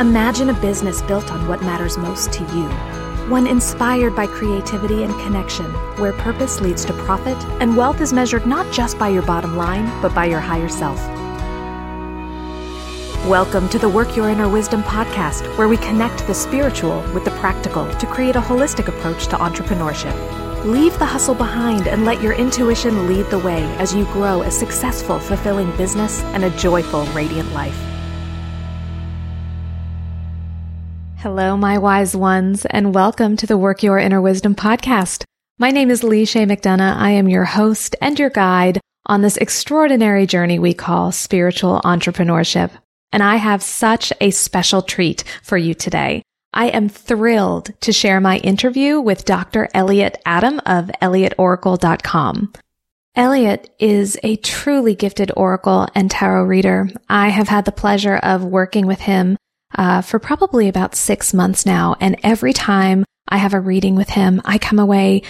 Imagine a business built on what matters most to you. One inspired by creativity and connection, where purpose leads to profit and wealth is measured not just by your bottom line, but by your higher self. Welcome to the Work Your Inner Wisdom podcast, where we connect the spiritual with the practical to create a holistic approach to entrepreneurship. Leave the hustle behind and let your intuition lead the way as you grow a successful, fulfilling business and a joyful, radiant life. Hello, my wise ones, and welcome to the Work Your Inner Wisdom podcast. My name is Lee Shea McDonough. I am your host and your guide on this extraordinary journey we call spiritual entrepreneurship. And I have such a special treat for you today. I am thrilled to share my interview with Dr. Elliot Adam of ElliotOracle.com. Elliot is a truly gifted oracle and tarot reader. I have had the pleasure of working with him for probably about 6 months now. And every time I have a reading with him, I come away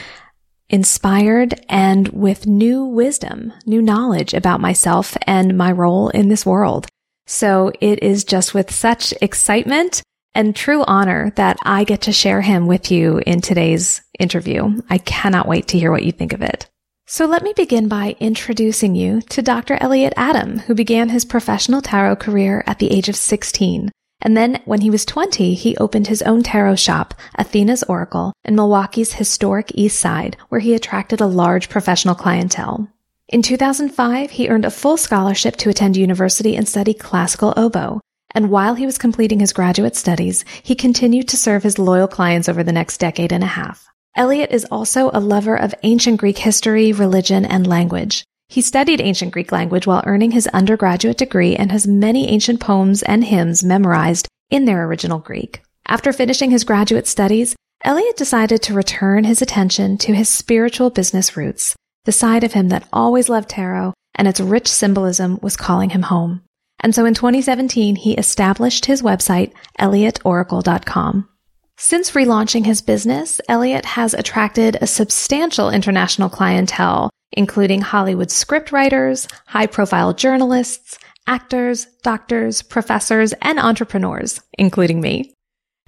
inspired and with new wisdom, new knowledge about myself and my role in this world. So it is just with such excitement and true honor that I get to share him with you in today's interview. I cannot wait to hear what you think of it. So let me begin by introducing you to Dr. Elliot Adam, who began his professional tarot career at the age of 16. And then when he was 20, he opened his own tarot shop, Athena's Oracle, in Milwaukee's historic East Side, where he attracted a large professional clientele. In 2005, he earned a full scholarship to attend university and study classical oboe. And while he was completing his graduate studies, he continued to serve his loyal clients over the next decade and a half. Elliot is also a lover of ancient Greek history, religion, and language. He studied ancient Greek language while earning his undergraduate degree and has many ancient poems and hymns memorized in their original Greek. After finishing his graduate studies, Elliot decided to return his attention to his spiritual business roots. The side of him that always loved tarot and its rich symbolism was calling him home. And so in 2017, he established his website, ElliotOracle.com. Since relaunching his business, Elliot has attracted a substantial international clientele, including Hollywood scriptwriters, high-profile journalists, actors, doctors, professors, and entrepreneurs, including me.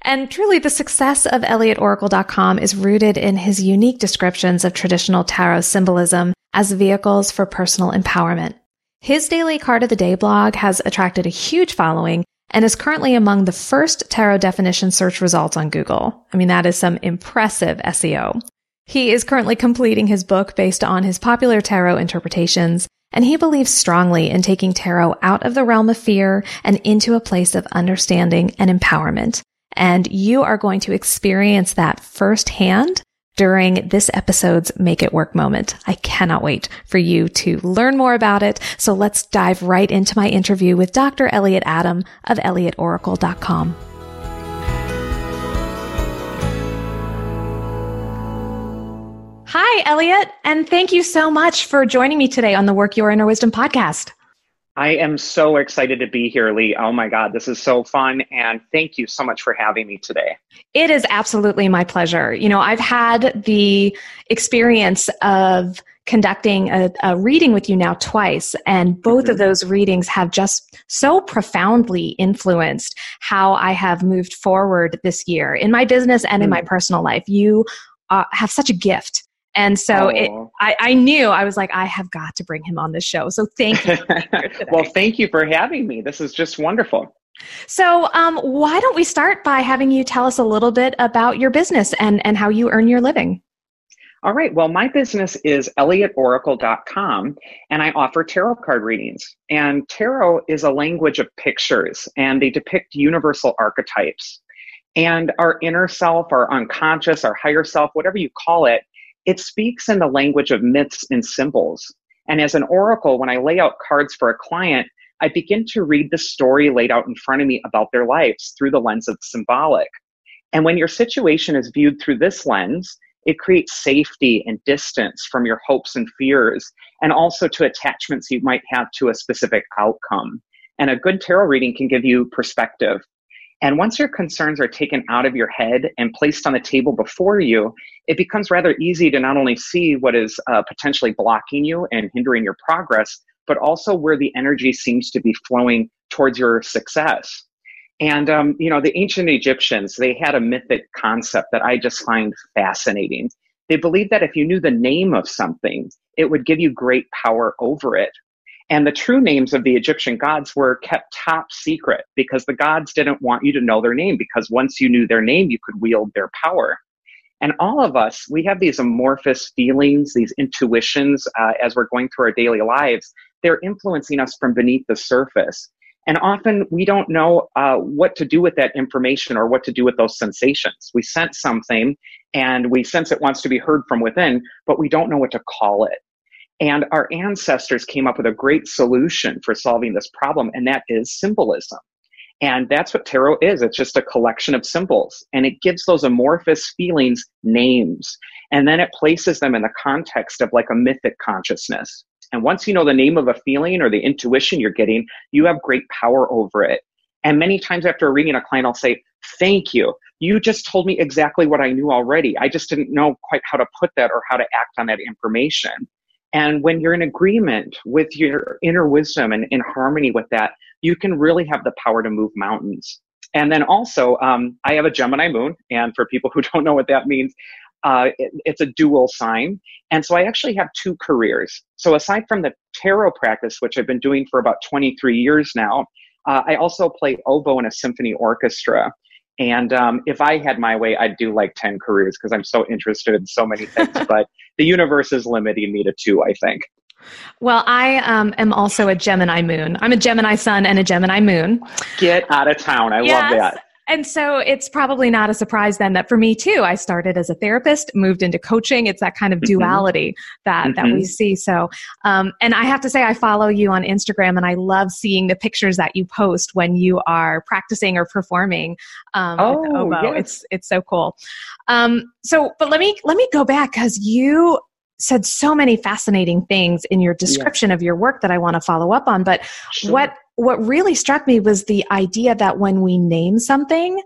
And truly, the success of ElliotOracle.com is rooted in his unique descriptions of traditional tarot symbolism as vehicles for personal empowerment. His daily card of the day blog has attracted a huge following and is currently among the first tarot definition search results on Google. I mean, that is some impressive SEO. He is currently completing his book based on his popular tarot interpretations, and he believes strongly in taking tarot out of the realm of fear and into a place of understanding and empowerment. And you are going to experience that firsthand during this episode's Make It Work moment. I cannot wait for you to learn more about it. So let's dive right into my interview with Dr. Elliot Adam of ElliotOracle.com. Hi, Elliot, and thank you so much for joining me today on the Work Your Inner Wisdom podcast. I am so excited to be here, Lee. Oh my God, this is so fun. And thank you so much for having me today. It is absolutely my pleasure. You know, I've had the experience of conducting a reading with you now twice, and both of those readings have just so profoundly influenced how I have moved forward this year in my business and in my personal life. You have such a gift. And so I knew, I was like, I have got to bring him on this show. So thank you. Well, thank you for having me. This is just wonderful. So why don't we start by having you tell us a little bit about your business and how you earn your living? All right. Well, my business is ElliotOracle.com, and I offer tarot card readings. And tarot is a language of pictures, and they depict universal archetypes. And our inner self, our unconscious, our higher self, whatever you call it, it speaks in the language of myths and symbols. And as an oracle, when I lay out cards for a client, I begin to read the story laid out in front of me about their lives through the lens of the symbolic. And when your situation is viewed through this lens, it creates safety and distance from your hopes and fears, and also to attachments you might have to a specific outcome. And a good tarot reading can give you perspective. And once your concerns are taken out of your head and placed on the table before you, it becomes rather easy to not only see what is potentially blocking you and hindering your progress, but also where the energy seems to be flowing towards your success. And, you know, the ancient Egyptians, they had a mythic concept that I just find fascinating. They believed that if you knew the name of something, it would give you great power over it. And the true names of the Egyptian gods were kept top secret because the gods didn't want you to know their name, because once you knew their name, you could wield their power. And all of us, we have these amorphous feelings, these intuitions as we're going through our daily lives. They're influencing us from beneath the surface. And often we don't know what to do with that information or what to do with those sensations. We sense something and we sense it wants to be heard from within, but we don't know what to call it. And our ancestors came up with a great solution for solving this problem, and that is symbolism. And that's what tarot is. It's just a collection of symbols, and it gives those amorphous feelings names, and then it places them in the context of like a mythic consciousness. And once you know the name of a feeling or the intuition you're getting, you have great power over it. And many times after a reading, a client will say, thank you. You just told me exactly what I knew already. I just didn't know quite how to put that or how to act on that information. And when you're in agreement with your inner wisdom and in harmony with that, you can really have the power to move mountains. And then also, I have a Gemini moon. And for people who don't know what that means, it's a dual sign. And so I actually have two careers. So aside from the tarot practice, which I've been doing for about 23 years now, I also play oboe in a symphony orchestra. And if I had my way, I'd do like 10 careers because I'm so interested in so many things. But the universe is limiting me to two, I think. Well, I am also a Gemini moon. I'm a Gemini sun and a Gemini moon. Get out of town. I love that. And so it's probably not a surprise then that for me too, I started as a therapist, moved into coaching. It's that kind of duality that we see. So, and I have to say, I follow you on Instagram and I love seeing the pictures that you post when you are practicing or performing with oboe. Yes. It's so cool. But let me go back because you said so many fascinating things in your description of your work that I want to follow up on. But what really struck me was the idea that when we name something,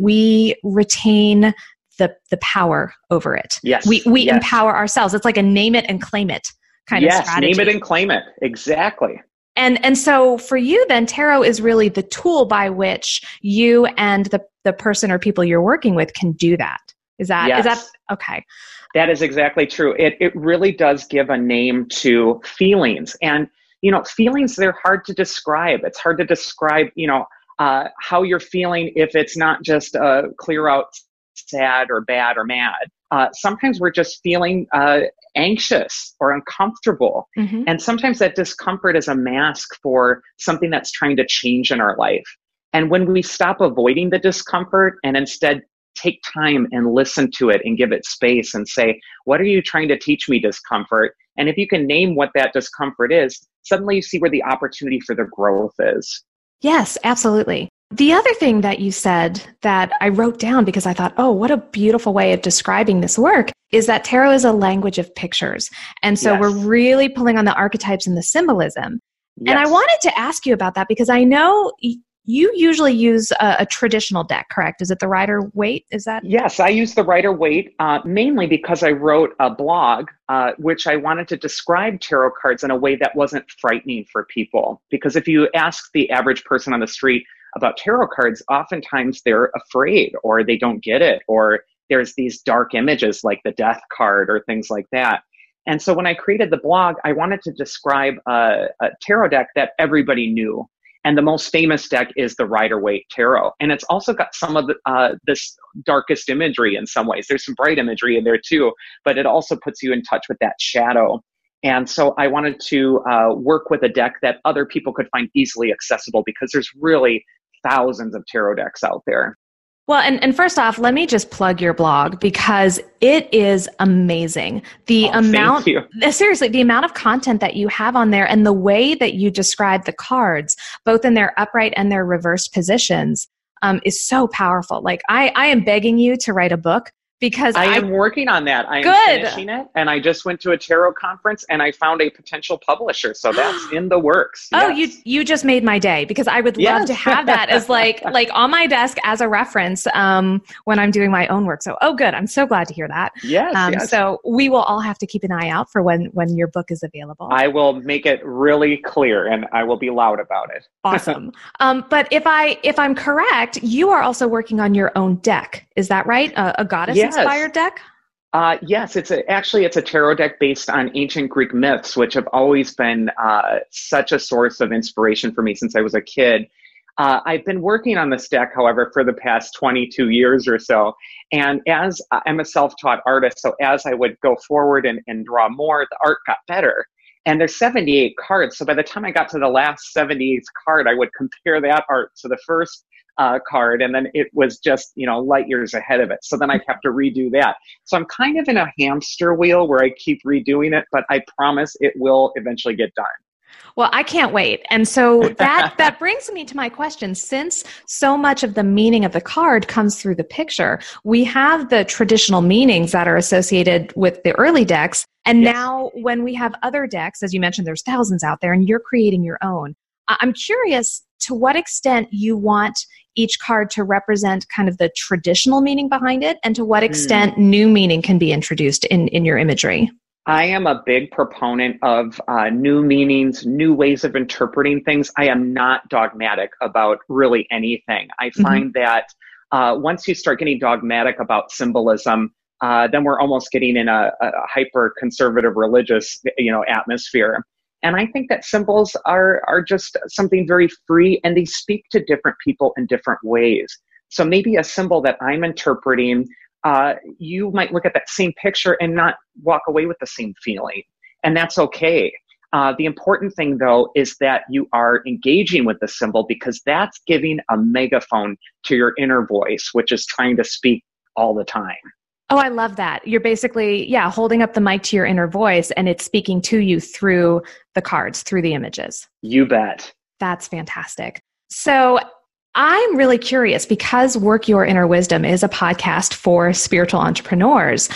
we retain the power over it. Yes. We empower ourselves. It's like a name it and claim it kind of strategy. Yes, name it and claim it. Exactly. And so for you then, tarot is really the tool by which you and the person or people you're working with can do that. Is that okay? That is exactly true. It really does give a name to feelings. And, you know, feelings, they're hard to describe. It's hard to describe, you know, how you're feeling if it's not just clear out sad or bad or mad. Sometimes we're just feeling anxious or uncomfortable. Mm-hmm. And sometimes that discomfort is a mask for something that's trying to change in our life. And when we stop avoiding the discomfort and instead take time and listen to it and give it space and say, what are you trying to teach me, discomfort? And if you can name what that discomfort is, suddenly you see where the opportunity for the growth is. Yes, absolutely. The other thing that you said that I wrote down because I thought, oh, what a beautiful way of describing this work is that tarot is a language of pictures. And so we're really pulling on the archetypes and the symbolism. Yes. And I wanted to ask you about that because I know you usually use a traditional deck, correct? Is it the Rider Waite? Is that? Yes, I use the Rider Waite mainly because I wrote a blog, which I wanted to describe tarot cards in a way that wasn't frightening for people. Because if you ask the average person on the street about tarot cards, oftentimes they're afraid or they don't get it, or there's these dark images like the death card or things like that. And so when I created the blog, I wanted to describe a tarot deck that everybody knew. And the most famous deck is the Rider Waite Tarot. And it's also got some of the, this darkest imagery in some ways. There's some bright imagery in there too, but it also puts you in touch with that shadow. And so I wanted to work with a deck that other people could find easily accessible because there's really thousands of tarot decks out there. Well, and first off, let me just plug your blog because it is amazing. The amount of content that you have on there and the way that you describe the cards, both in their upright and their reverse positions, is so powerful. Like I am begging you to write a book because I am working on that. I am finishing it. And I just went to a tarot conference and I found a potential publisher. So that's in the works. Yes. Oh, you just made my day, because I would love to have that as like on my desk as a reference when I'm doing my own work. So, oh, good. I'm so glad to hear that. Yes, yes. So we will all have to keep an eye out for when your book is available. I will make it really clear and I will be loud about it. Awesome. But if I'm correct, you are also working on your own deck. Is that right? A goddess inspired deck? Yes. It's a tarot deck based on ancient Greek myths, which have always been such a source of inspiration for me since I was a kid. I've been working on this deck, however, for the past 22 years or so. And as I'm a self-taught artist, so as I would go forward and draw more, the art got better. And there's 78 cards. So by the time I got to the last 78th card, I would compare that art to the first card. And then it was just, light years ahead of it. So then I have to redo that. So I'm kind of in a hamster wheel where I keep redoing it, but I promise it will eventually get done. Well, I can't wait. And so that brings me to my question. Since so much of the meaning of the card comes through the picture, we have the traditional meanings that are associated with the early decks. And now when we have other decks, as you mentioned, there's thousands out there and you're creating your own. I'm curious to what extent you want each card to represent kind of the traditional meaning behind it and to what extent new meaning can be introduced in your imagery. I am a big proponent of new meanings, new ways of interpreting things. I am not dogmatic about really anything. I find that once you start getting dogmatic about symbolism, then we're almost getting in a hyper-conservative religious, atmosphere. And I think that symbols are just something very free, and they speak to different people in different ways. So maybe a symbol that I'm interpreting, you might look at that same picture and not walk away with the same feeling. And that's okay. The important thing, though, is that you are engaging with the symbol, because that's giving a megaphone to your inner voice, which is trying to speak all the time. Oh, I love that. You're basically, holding up the mic to your inner voice, and it's speaking to you through the cards, through the images. You bet. That's fantastic. So I'm really curious, because Work Your Inner Wisdom is a podcast for spiritual entrepreneurs.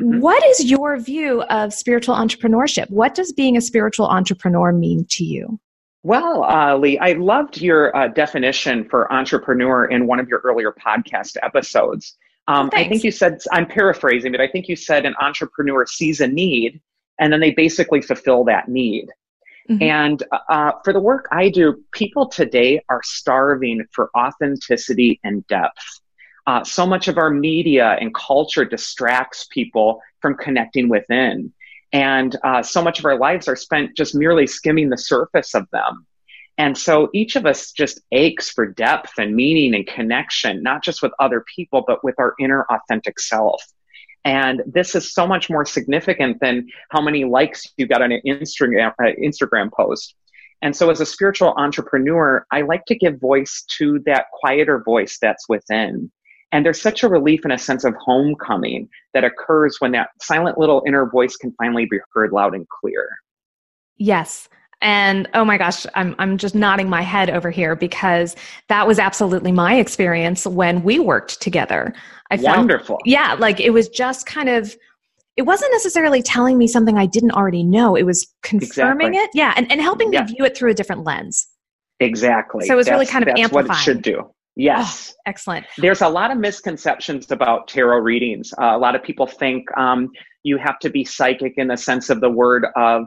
What is your view of spiritual entrepreneurship? What does being a spiritual entrepreneur mean to you? Well, Lee, I loved your definition for entrepreneur in one of your earlier podcast episodes. I think you said, I'm paraphrasing, but I think you said an entrepreneur sees a need and then they basically fulfill that need. And for the work I do, people today are starving for authenticity and depth. So much of our media and culture distracts people from connecting within. And so much of our lives are spent just merely skimming the surface of them. And so each of us just aches for depth and meaning and connection, not just with other people, but with our inner authentic self. And this is so much more significant than how many likes you got on an Instagram post. And so as a spiritual entrepreneur, I like to give voice to that quieter voice that's within. And there's such a relief and a sense of homecoming that occurs when that silent little inner voice can finally be heard loud and clear. Yes. And oh my gosh, I'm just nodding my head over here, because that was absolutely my experience when we worked together. I felt wonderful. Yeah, like it was just kind of, it wasn't necessarily telling me something I didn't already know. It was confirming it. Yeah. And helping me view it through a different lens. Exactly. So it was really kind of amplifying. That's what it should do. Yes. Oh, excellent. There's a lot of misconceptions about tarot readings. A lot of people think you have to be psychic in the sense of the word of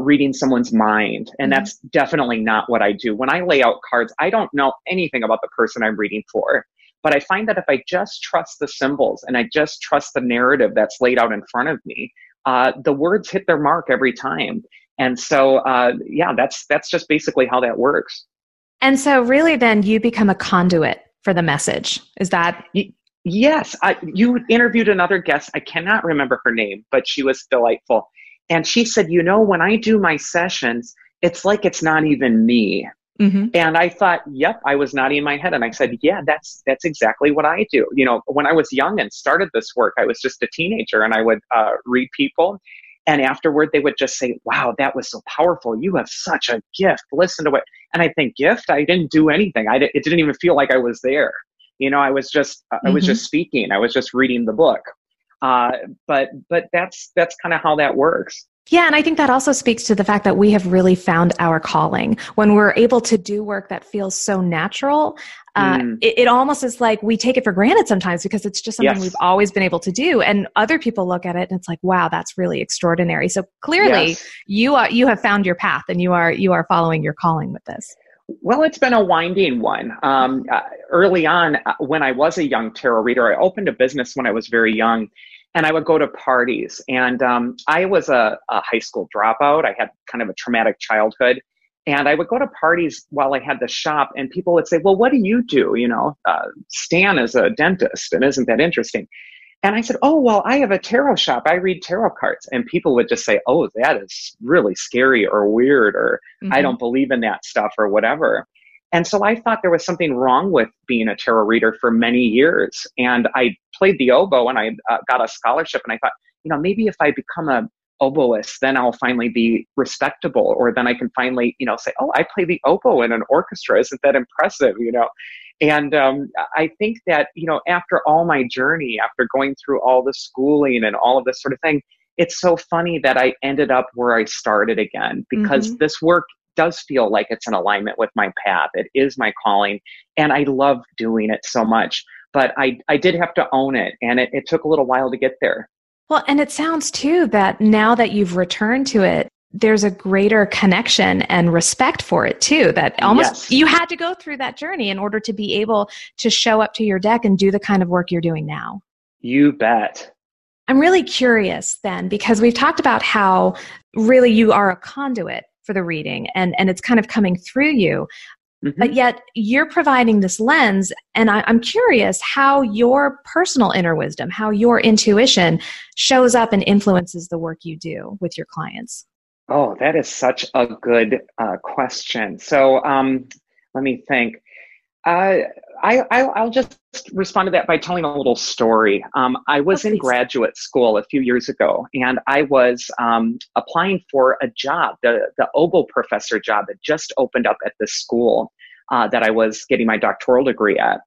reading someone's mind. And that's definitely not what I do. When I lay out cards, I don't know anything about the person I'm reading for. But I find that if I just trust the symbols and I just trust the narrative that's laid out in front of me, the words hit their mark every time. And so, that's just basically how that works. And so really then you become a conduit for the message. Is that... Yes. You interviewed another guest. I cannot remember her name, but she was delightful. And she said, when I do my sessions, it's like it's not even me. And I thought, I was nodding my head. And I said, that's exactly what I do. When I was young and started this work, I was just a teenager and I would read people. And afterward, they would just say, wow, that was so powerful. You have such a gift. Listen to it. And I think gift, I didn't do anything. It didn't even feel like I was there. I was just speaking. I was just reading the book. But that's kind of how that works. Yeah. And I think that also speaks to the fact that we have really found our calling when we're able to do work that feels so natural. It almost is like we take it for granted sometimes because it's just something we've always been able to do. And other people look at it and it's like, wow, that's really extraordinary. So clearly you have found your path and you are following your calling with this. Well, it's been a winding one. Early on, when I was a young tarot reader, I opened a business when I was very young, and I would go to parties. And I was a high school dropout. I had kind of a traumatic childhood. And I would go to parties while I had the shop, and people would say, well, what do? You know, Stan is a dentist, and isn't that interesting? And I said, oh, well, I have a tarot shop. I read tarot cards. And people would just say, oh, that is really scary or weird, or I don't believe in that stuff or whatever. And so I thought there was something wrong with being a tarot reader for many years. And I played the oboe, and I got a scholarship. And I thought, maybe if I become a oboist, then I'll finally be respectable, or then I can finally, say, oh, I play the oboe in an orchestra. Isn't that impressive, And I think that, after all my journey, after going through all the schooling and all of this sort of thing, it's so funny that I ended up where I started again, because this work does feel like it's in alignment with my path. It is my calling, and I love doing it so much, but I did have to own it, and it took a little while to get there. Well, and it sounds too that now that you've returned to it, there's a greater connection and respect for it too, that almost you had to go through that journey in order to be able to show up to your deck and do the kind of work you're doing now. You bet. I'm really curious then, because we've talked about how really you are a conduit for the reading and it's kind of coming through you, but yet you're providing this lens. And I'm curious how your personal inner wisdom, how your intuition shows up and influences the work you do with your clients. Oh, that is such a good question. So let me think. I'll just respond to that by telling a little story. I was in graduate school a few years ago, and I was applying for a job. The oboe professor job had just opened up at this school that I was getting my doctoral degree at.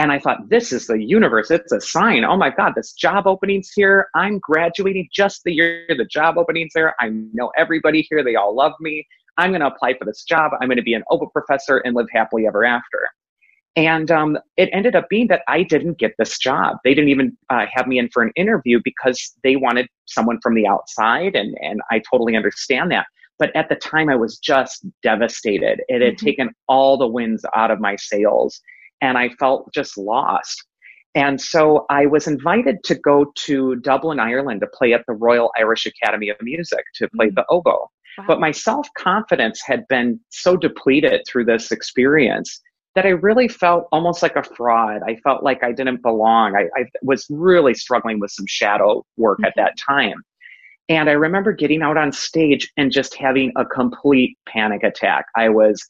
And I thought, this is the universe. It's a sign. Oh my God, this job opening's here. I'm graduating just the year the job opening's there. I know everybody here. They all love me. I'm going to apply for this job. I'm going to be an oboe professor and live happily ever after. And it ended up being that I didn't get this job. They didn't even have me in for an interview because they wanted someone from the outside. And I totally understand that. But at the time, I was just devastated. It had taken all the winds out of my sails. And I felt just lost. And so I was invited to go to Dublin, Ireland to play at the Royal Irish Academy of Music to play the oboe. Wow. But my self-confidence had been so depleted through this experience that I really felt almost like a fraud. I felt like I didn't belong. I was really struggling with some shadow work at that time. And I remember getting out on stage and just having a complete panic attack. I was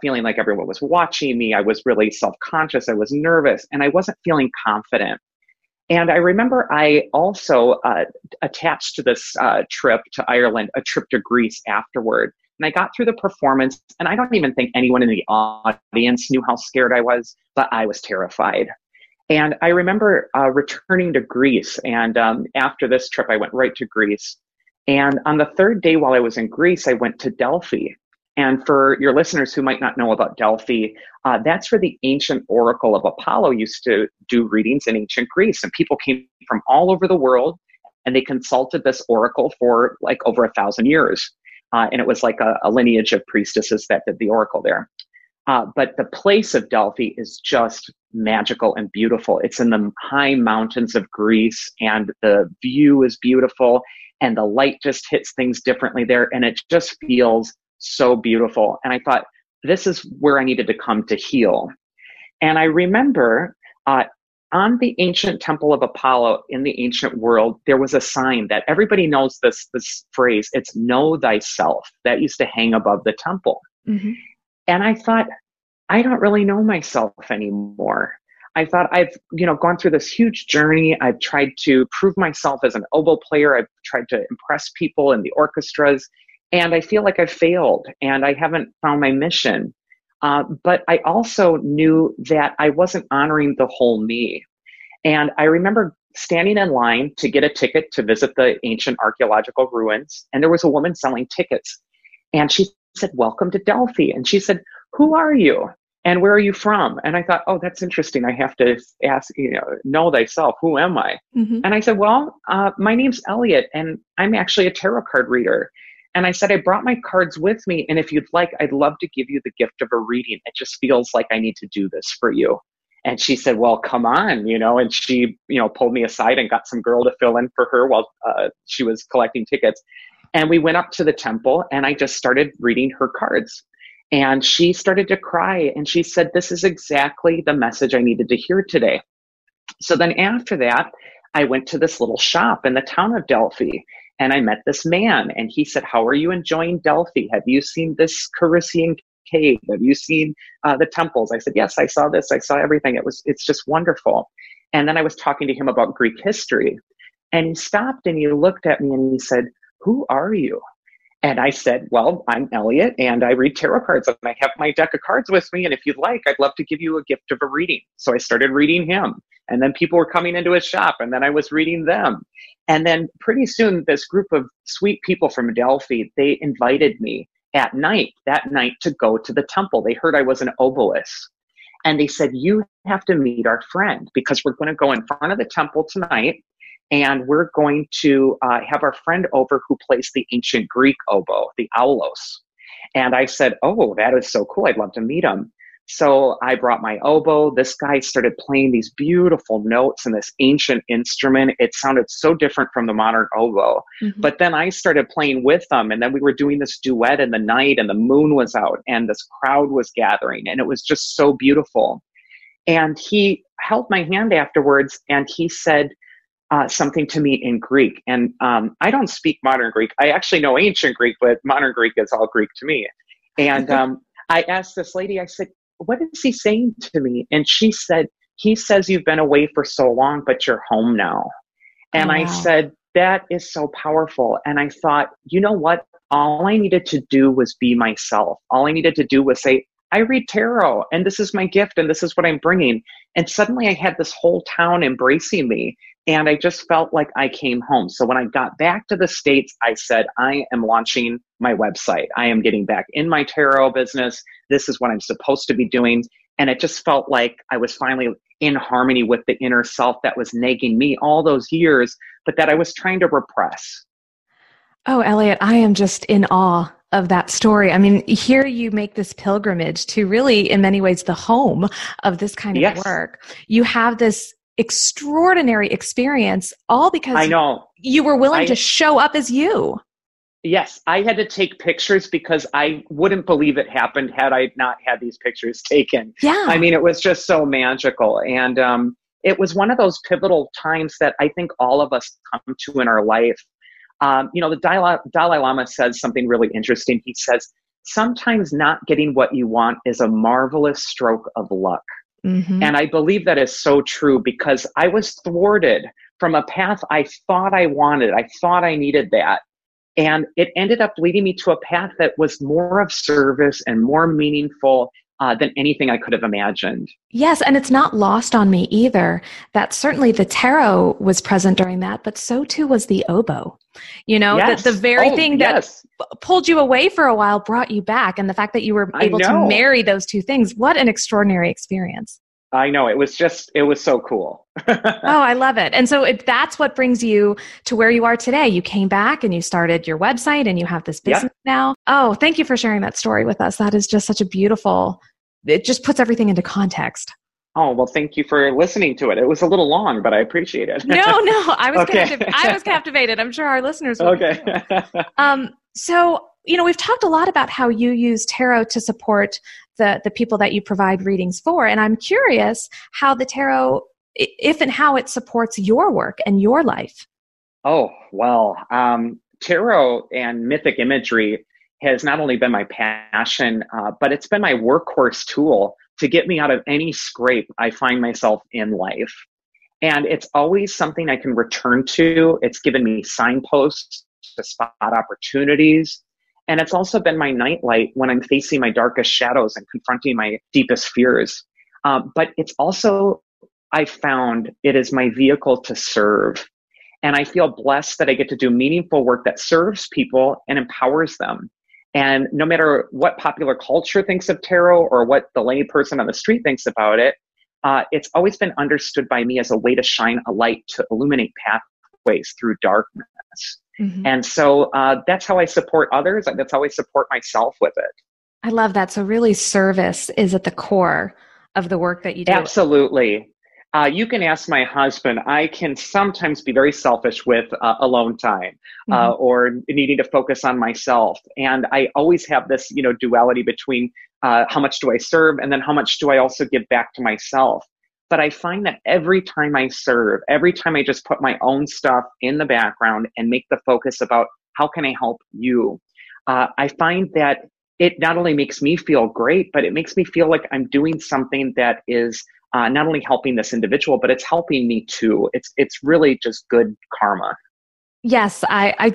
feeling like everyone was watching me. I was really self-conscious. I was nervous, and I wasn't feeling confident. And I remember I also attached to this trip to Ireland, a trip to Greece afterward. And I got through the performance, and I don't even think anyone in the audience knew how scared I was, but I was terrified. And I remember returning to Greece. And after this trip, I went right to Greece. And on the third day while I was in Greece, I went to Delphi. And for your listeners who might not know about Delphi, that's where the ancient Oracle of Apollo used to do readings in ancient Greece. And people came from all over the world, and they consulted this Oracle for like over 1,000 years. And it was like a lineage of priestesses that did the Oracle there. But the place of Delphi is just magical and beautiful. It's in the high mountains of Greece, and the view is beautiful, and the light just hits things differently there. And it just feels so beautiful. And I thought, this is where I needed to come to heal. And I remember on the ancient temple of Apollo in the ancient world, there was a sign that everybody knows this phrase, it's know thyself, that used to hang above the temple. And I thought, I don't really know myself anymore. I thought I've, gone through this huge journey. I've tried to prove myself as an oboe player. I've tried to impress people in the orchestras. And I feel like I failed, and I haven't found my mission. But I also knew that I wasn't honoring the whole me. And I remember standing in line to get a ticket to visit the ancient archaeological ruins. And there was a woman selling tickets. And she said, "Welcome to Delphi." And she said, "Who are you? And where are you from?" And I thought, oh, that's interesting. I have to ask, you know thyself, who am I? Mm-hmm. And I said, well, my name's Elliot, and I'm actually a tarot card reader. And I said, I brought my cards with me, and if you'd like, I'd love to give you the gift of a reading. It just feels like I need to do this for you. And she said, well, come on, you know, and she, you know, pulled me aside and got some girl to fill in for her while she was collecting tickets. And we went up to the temple, and I just started reading her cards. And she started to cry, and she said, this is exactly the message I needed to hear today. So then after that, I went to this little shop in the town of Delphi, and I met this man, and he said, how are you enjoying Delphi? Have you seen this Corycian cave? Have you seen the temples? I said, yes, I saw this. I saw everything. It's just wonderful. And then I was talking to him about Greek history, and he stopped and he looked at me and he said, who are you? And I said, well, I'm Elliot, and I read tarot cards, and I have my deck of cards with me, and if you'd like, I'd love to give you a gift of a reading. So I started reading him, and then people were coming into his shop, and then I was reading them. And then pretty soon, this group of sweet people from Delphi, they invited me at night, that night, to go to the temple. They heard I was an obelus, and they said, you have to meet our friend, because we're going to go in front of the temple tonight, and we're going to have our friend over who plays the ancient Greek oboe, the aulos. And I said, oh, that is so cool. I'd love to meet him. So I brought my oboe. This guy started playing these beautiful notes in this ancient instrument. It sounded so different from the modern oboe. Mm-hmm. But then I started playing with them, and then we were doing this duet in the night, and the moon was out, and this crowd was gathering, and it was just so beautiful. And he held my hand afterwards, and he said, something to me in Greek. And I don't speak modern Greek. I actually know ancient Greek, but modern Greek is all Greek to me. And I asked this lady, I said, what is he saying to me? And she said, he says you've been away for so long, but you're home now. And wow. I said, that is so powerful. And I thought, you know what? All I needed to do was be myself. All I needed to do was say, I read tarot, and this is my gift, and this is what I'm bringing. And suddenly I had this whole town embracing me. And I just felt like I came home. So when I got back to the States, I said, I am launching my website. I am getting back in my tarot business. This is what I'm supposed to be doing. And it just felt like I was finally in harmony with the inner self that was nagging me all those years, but that I was trying to repress. Oh, Elliot, I am just in awe of that story. I mean, here you make this pilgrimage to really, in many ways, the home of this kind of work. You have this extraordinary experience, all because I know you were willing to show up as you. Yes, I had to take pictures because I wouldn't believe it happened had I not had these pictures taken. Yeah, I mean, it was just so magical. And it was one of those pivotal times that I think all of us come to in our life. You know, the Dalai Lama says something really interesting. He says, sometimes not getting what you want is a marvelous stroke of luck. Mm-hmm. And I believe that is so true, because I was thwarted from a path I thought I wanted. I thought I needed that. And it ended up leading me to a path that was more of service and more meaningful than anything I could have imagined. Yes, and it's not lost on me either that certainly the tarot was present during that, but so too was the oboe. You know, the very thing that pulled you away for a while brought you back. And the fact that you were able to marry those two things, what an extraordinary experience. I know. It was so cool. I love it. And so that's what brings you to where you are today. You came back and you started your website and you have this business now. Oh, thank you for sharing that story with us. That is just such a beautiful, it just puts everything into context. Oh, well, thank you for listening to it. It was a little long, but I appreciate it. No, I was I was captivated. I'm sure our listeners will. Okay. So, you know, we've talked a lot about how you use tarot to support the people that you provide readings for. And I'm curious how the tarot, if and how it supports your work and your life. Oh, well, tarot and mythic imagery has not only been my passion, but it's been my workhorse tool to get me out of any scrape I find myself in life. And it's always something I can return to. It's given me signposts to spot opportunities. And it's also been my nightlight when I'm facing my darkest shadows and confronting my deepest fears. But it's also I found it is my vehicle to serve. And I feel blessed that I get to do meaningful work that serves people and empowers them. And no matter what popular culture thinks of tarot or what the lay person on the street thinks about it, it's always been understood by me as a way to shine a light, to illuminate pathways through darkness. Mm-hmm. And so that's how I support others. That's how I support myself with it. I love that. So really service is at the core of the work that you do. Absolutely. You can ask my husband. I can sometimes be very selfish with alone time mm-hmm. or needing to focus on myself. And I always have this, duality between how much do I serve and then how much do I also give back to myself. But I find that every time I serve, every time I just put my own stuff in the background and make the focus about how can I help you, I find that it not only makes me feel great, but it makes me feel like I'm doing something that is not only helping this individual, but it's helping me too. It's really just good karma. Yes, I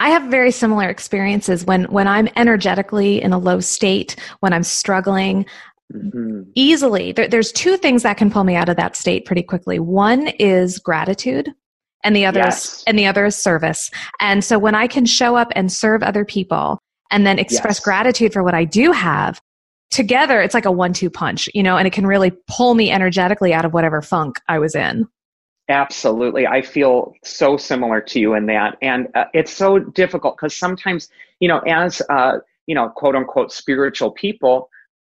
have very similar experiences when I'm energetically in a low state, when I'm struggling mm-hmm. easily. There's two things that can pull me out of that state pretty quickly. One is gratitude, and the other yes. is, and the other is service. And so when I can show up and serve other people, and then express yes. gratitude for what I do have, together it's like a 1-2 punch, and it can really pull me energetically out of whatever funk I was in. Absolutely. I feel so similar to you in that. And it's so difficult because sometimes, as, quote unquote, spiritual people,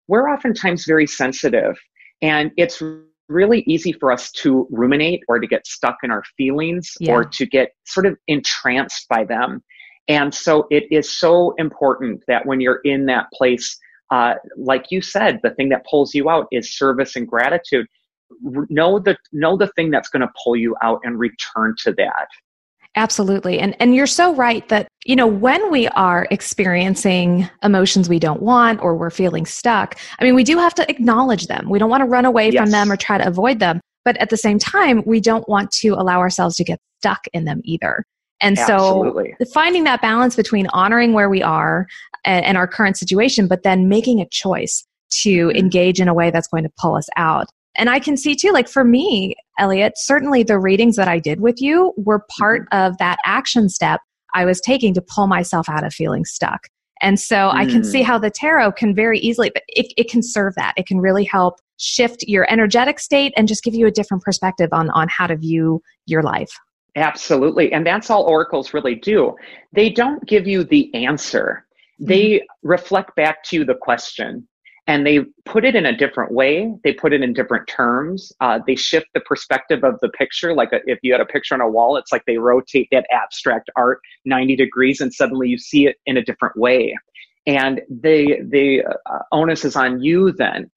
we're oftentimes very sensitive. And it's really easy for us to ruminate or to get stuck in our feelings yeah. or to get sort of entranced by them. And so it is so important that when you're in that place, like you said, the thing that pulls you out is service and gratitude. Know the thing that's going to pull you out and return to that. Absolutely. And you're so right that, when we are experiencing emotions we don't want or we're feeling stuck, we do have to acknowledge them. We don't want to run away yes. from them or try to avoid them. But at the same time, we don't want to allow ourselves to get stuck in them either. And so absolutely. Finding that balance between honoring where we are and our current situation, but then making a choice to engage in a way that's going to pull us out. And I can see too, like for me, Elliot, certainly the readings that I did with you were part mm-hmm. of that action step I was taking to pull myself out of feeling stuck. And so I can see how the tarot can very easily, it can serve that. It can really help shift your energetic state and just give you a different perspective on how to view your life. Absolutely. And that's all oracles really do. They don't give you the answer. They reflect back to you the question, and they put it in a different way. They put it in different terms. They shift the perspective of the picture. Like if you had a picture on a wall, it's like they rotate that abstract art 90 degrees and suddenly you see it in a different way. And the onus is on you then.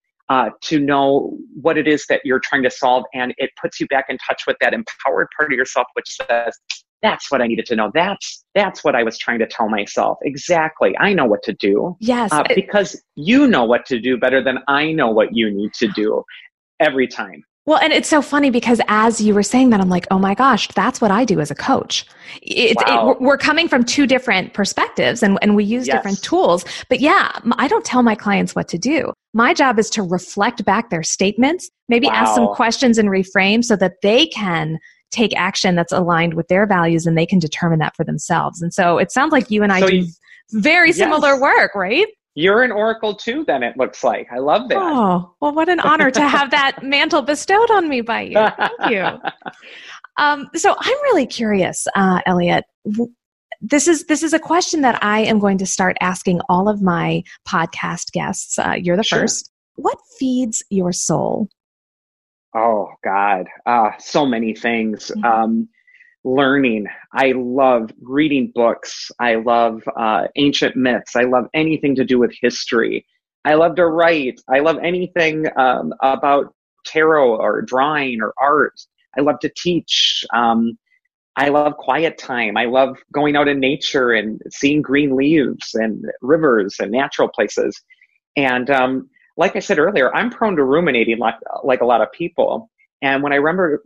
To know what it is that you're trying to solve. And it puts you back in touch with that empowered part of yourself, which says, that's what I needed to know. That's what I was trying to tell myself. Exactly. I know what to do. Yes. Because you know what to do better than I know what you need to do every time. Well, and it's so funny because as you were saying that, I'm like, oh my gosh, that's what I do as a coach. We're coming from two different perspectives and we use yes. different tools. But yeah, I don't tell my clients what to do. My job is to reflect back their statements, maybe wow. ask some questions and reframe so that they can take action that's aligned with their values and they can determine that for themselves. And so it sounds like you and I do very yes. similar work, right? You're an oracle too, then it looks like. I love that. Oh, well, what an honor to have that mantle bestowed on me by you. Thank you. So I'm really curious, Elliot. This is a question that I am going to start asking all of my podcast guests. You're the sure. first. What feeds your soul? Oh, God. So many things. Mm-hmm. Learning. I love reading books. I love ancient myths. I love anything to do with history. I love to write. I love anything about tarot or drawing or art. I love to teach. I love quiet time. I love going out in nature and seeing green leaves and rivers and natural places. And like I said earlier, I'm prone to ruminating like a lot of people. And when I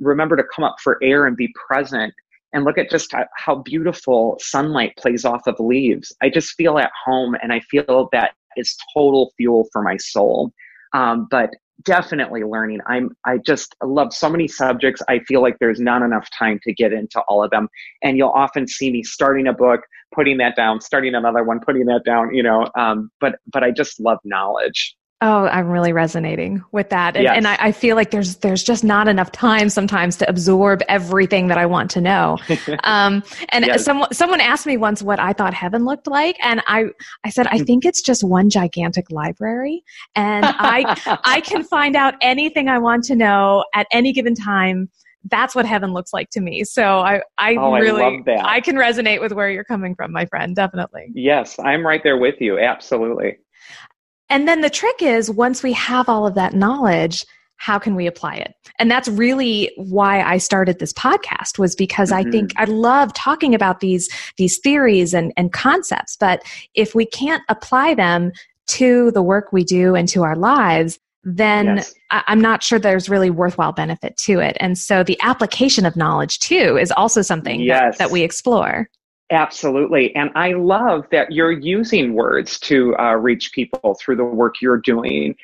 remember to come up for air and be present, and look at just how beautiful sunlight plays off of leaves. I just feel at home, and I feel that is total fuel for my soul. But definitely learning. I love so many subjects. I feel like there's not enough time to get into all of them. And you'll often see me starting a book, putting that down, starting another one, putting that down, but I just love knowledge. Oh, I'm really resonating with that. And, yes. And I feel like there's just not enough time sometimes to absorb everything that I want to know. Yes. Someone asked me once what I thought heaven looked like. And I said, I think it's just one gigantic library. And I can find out anything I want to know at any given time. That's what heaven looks like to me. So I can resonate with where you're coming from, my friend. Definitely. Yes. I'm right there with you. Absolutely. And then the trick is, once we have all of that knowledge, how can we apply it? And that's really why I started this podcast, was because I think I love talking about these theories and concepts, but if we can't apply them to the work we do and to our lives, then yes. I'm not sure there's really worthwhile benefit to it. And so the application of knowledge too is also something yes. that we explore. Absolutely. And I love that you're using words to reach people through the work you're doing,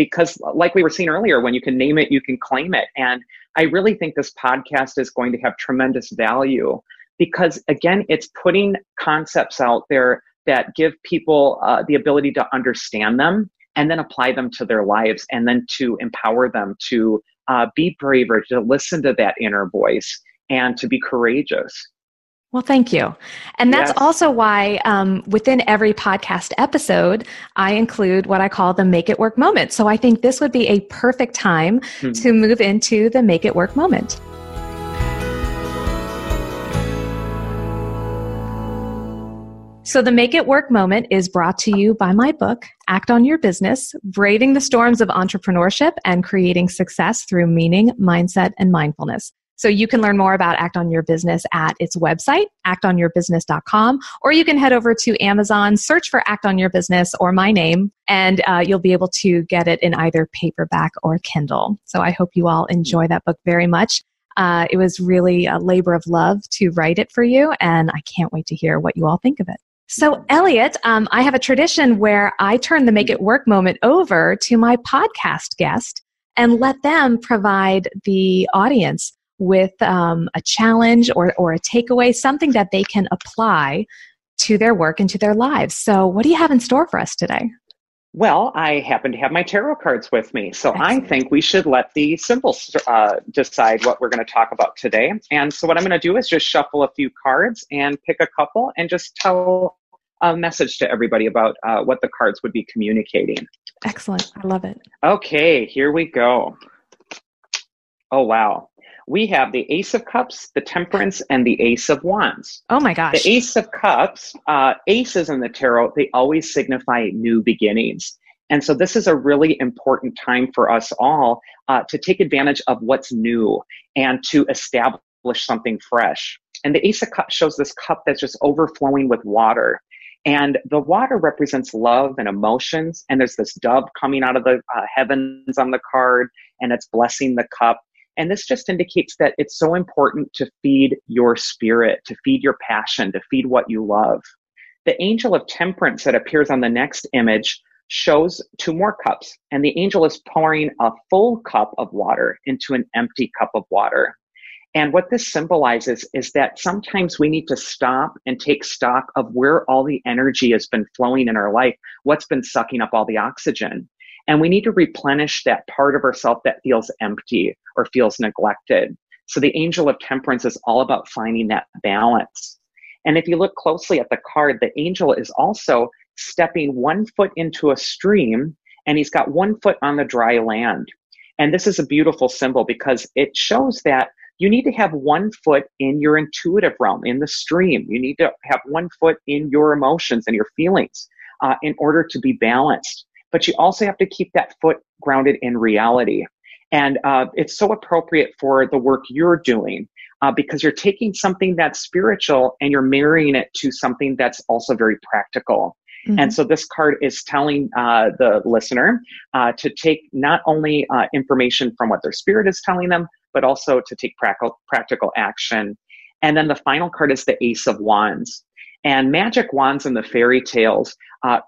because like we were seeing earlier, when you can name it, you can claim it. And I really think this podcast is going to have tremendous value because, again, it's putting concepts out there that give people the ability to understand them and then apply them to their lives, and then to empower them to be braver, to listen to that inner voice, and to be courageous. Well, thank you. And that's yes. also why within every podcast episode, I include what I call the Make It Work moment. So I think this would be a perfect time to move into the Make It Work moment. So the Make It Work moment is brought to you by my book, Act on Your Business, Braving the Storms of Entrepreneurship and Creating Success Through Meaning, Mindset, and Mindfulness. So you can learn more about Act on Your Business at its website, actonyourbusiness.com, or you can head over to Amazon, search for Act on Your Business or my name, and you'll be able to get it in either paperback or Kindle. So I hope you all enjoy that book very much. It was really a labor of love to write it for you, and I can't wait to hear what you all think of it. So Elliot, I have a tradition where I turn the Make It Work moment over to my podcast guest and let them provide the audience with a challenge or a takeaway, something that they can apply to their work and to their lives. So what do you have in store for us today? Well, I happen to have my tarot cards with me. So excellent. I think we should let the symbols decide what we're going to talk about today. And so what I'm going to do is just shuffle a few cards and pick a couple and just tell a message to everybody about what the cards would be communicating. Excellent. I love it. Okay, here we go. Oh, wow. We have the Ace of Cups, the Temperance, and the Ace of Wands. Oh my gosh. The Ace of Cups, aces in the tarot, they always signify new beginnings. And so this is a really important time for us all to take advantage of what's new and to establish something fresh. And the Ace of Cups shows this cup that's just overflowing with water. And the water represents love and emotions. And there's this dove coming out of the heavens on the card, and it's blessing the cup. And this just indicates that it's so important to feed your spirit, to feed your passion, to feed what you love. The Angel of Temperance that appears on the next image shows two more cups, and the angel is pouring a full cup of water into an empty cup of water. And what this symbolizes is that sometimes we need to stop and take stock of where all the energy has been flowing in our life, what's been sucking up all the oxygen. And we need to replenish that part of ourselves that feels empty or feels neglected. So the Angel of Temperance is all about finding that balance. And if you look closely at the card, the angel is also stepping one foot into a stream, and he's got one foot on the dry land. And this is a beautiful symbol because it shows that you need to have one foot in your intuitive realm, in the stream. You need to have one foot in your emotions and your feelings in order to be balanced. But you also have to keep that foot grounded in reality. And it's so appropriate for the work you're doing because you're taking something that's spiritual and you're marrying it to something that's also very practical. Mm-hmm. And so this card is telling the listener to take not only information from what their spirit is telling them, but also to take practical action. And then the final card is the Ace of Wands. And magic wands in the fairy tales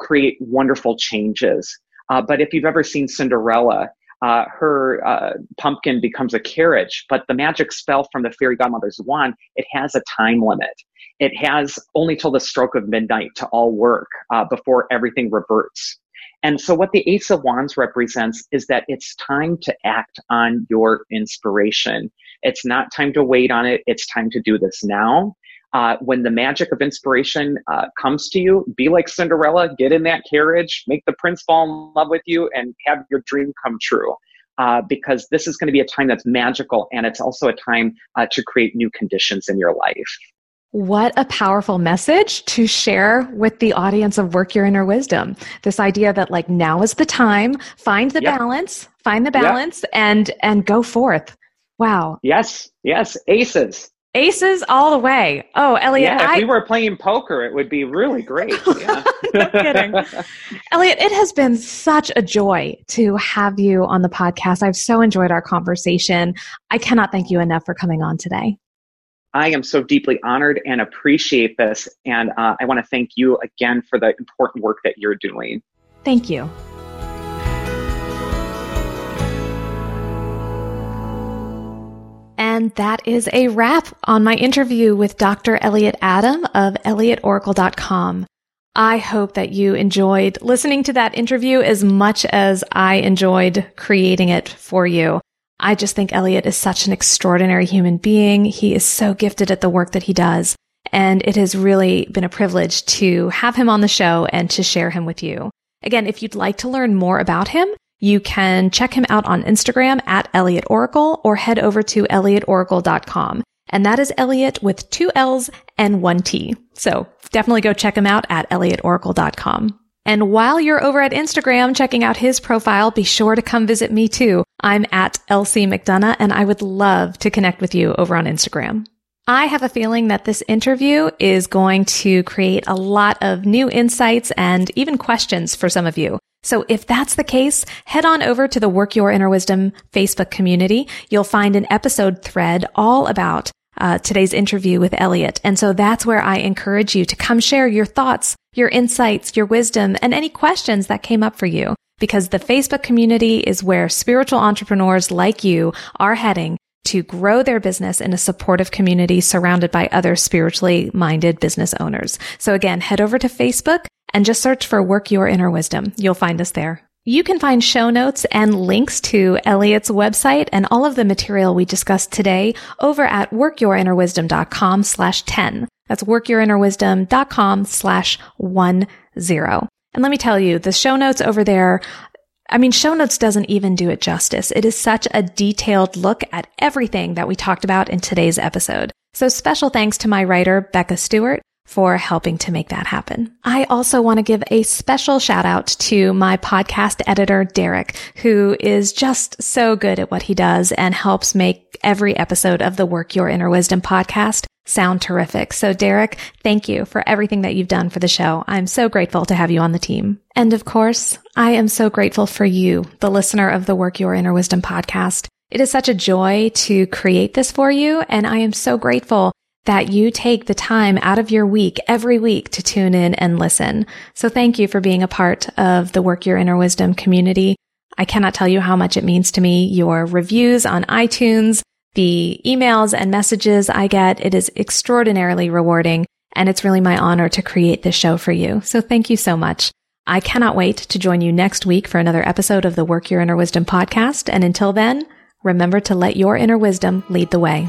create wonderful changes. But if you've ever seen Cinderella, her pumpkin becomes a carriage, but the magic spell from the fairy godmother's wand, it has a time limit. It has only till the stroke of midnight to all work before everything reverts. And so what the Ace of Wands represents is that it's time to act on your inspiration. It's not time to wait on it. It's time to do this now. When the magic of inspiration comes to you, be like Cinderella, get in that carriage, make the prince fall in love with you, and have your dream come true. Because this is going to be a time that's magical, and it's also a time to create new conditions in your life. What a powerful message to share with the audience of Work Your Inner Wisdom. This idea that like now is the time, find the balance and go forth. Wow. Yes. Aces. Aces all the way. Oh, Elliot. Yeah, if we were playing poker, it would be really great. Yeah. No kidding. Elliot, it has been such a joy to have you on the podcast. I've so enjoyed our conversation. I cannot thank you enough for coming on today. I am so deeply honored and appreciate this. And I want to thank you again for the important work that you're doing. Thank you. And that is a wrap on my interview with Dr. Elliot Adam of ElliotOracle.com. I hope that you enjoyed listening to that interview as much as I enjoyed creating it for you. I just think Elliot is such an extraordinary human being. He is so gifted at the work that he does, and it has really been a privilege to have him on the show and to share him with you. Again, if you'd like to learn more about him, you can check him out on Instagram at Elliot Oracle or head over to ElliotOracle.com. And that is Elliot with 2 L's and 1 T. So definitely go check him out at ElliotOracle.com. And while you're over at Instagram checking out his profile, be sure to come visit me too. I'm at LC McDonough, and I would love to connect with you over on Instagram. I have a feeling that this interview is going to create a lot of new insights and even questions for some of you. So if that's the case, head on over to the Work Your Inner Wisdom Facebook community. You'll find an episode thread all about today's interview with Elliot. And so that's where I encourage you to come share your thoughts, your insights, your wisdom, and any questions that came up for you, because the Facebook community is where spiritual entrepreneurs like you are heading to grow their business in a supportive community surrounded by other spiritually minded business owners. So again, head over to Facebook and just search for Work Your Inner Wisdom. You'll find us there. You can find show notes and links to Elliot's website and all of the material we discussed today over at workyourinnerwisdom.com/10. That's workyourinnerwisdom.com/10. And let me tell you, the show notes over there, I mean, show notes doesn't even do it justice. It is such a detailed look at everything that we talked about in today's episode. So special thanks to my writer, Becca Stewart, for helping to make that happen. I also want to give a special shout out to my podcast editor, Derek, who is just so good at what he does and helps make every episode of the Work Your Inner Wisdom podcast sound terrific. So Derek, thank you for everything that you've done for the show. I'm so grateful to have you on the team. And of course, I am so grateful for you, the listener of the Work Your Inner Wisdom podcast. It is such a joy to create this for you, and I am so grateful that you take the time out of your week, every week, to tune in and listen. So thank you for being a part of the Work Your Inner Wisdom community. I cannot tell you how much it means to me. Your reviews on iTunes, the emails and messages I get, it is extraordinarily rewarding, and it's really my honor to create this show for you. So thank you so much. I cannot wait to join you next week for another episode of the Work Your Inner Wisdom podcast. And until then, remember to let your inner wisdom lead the way.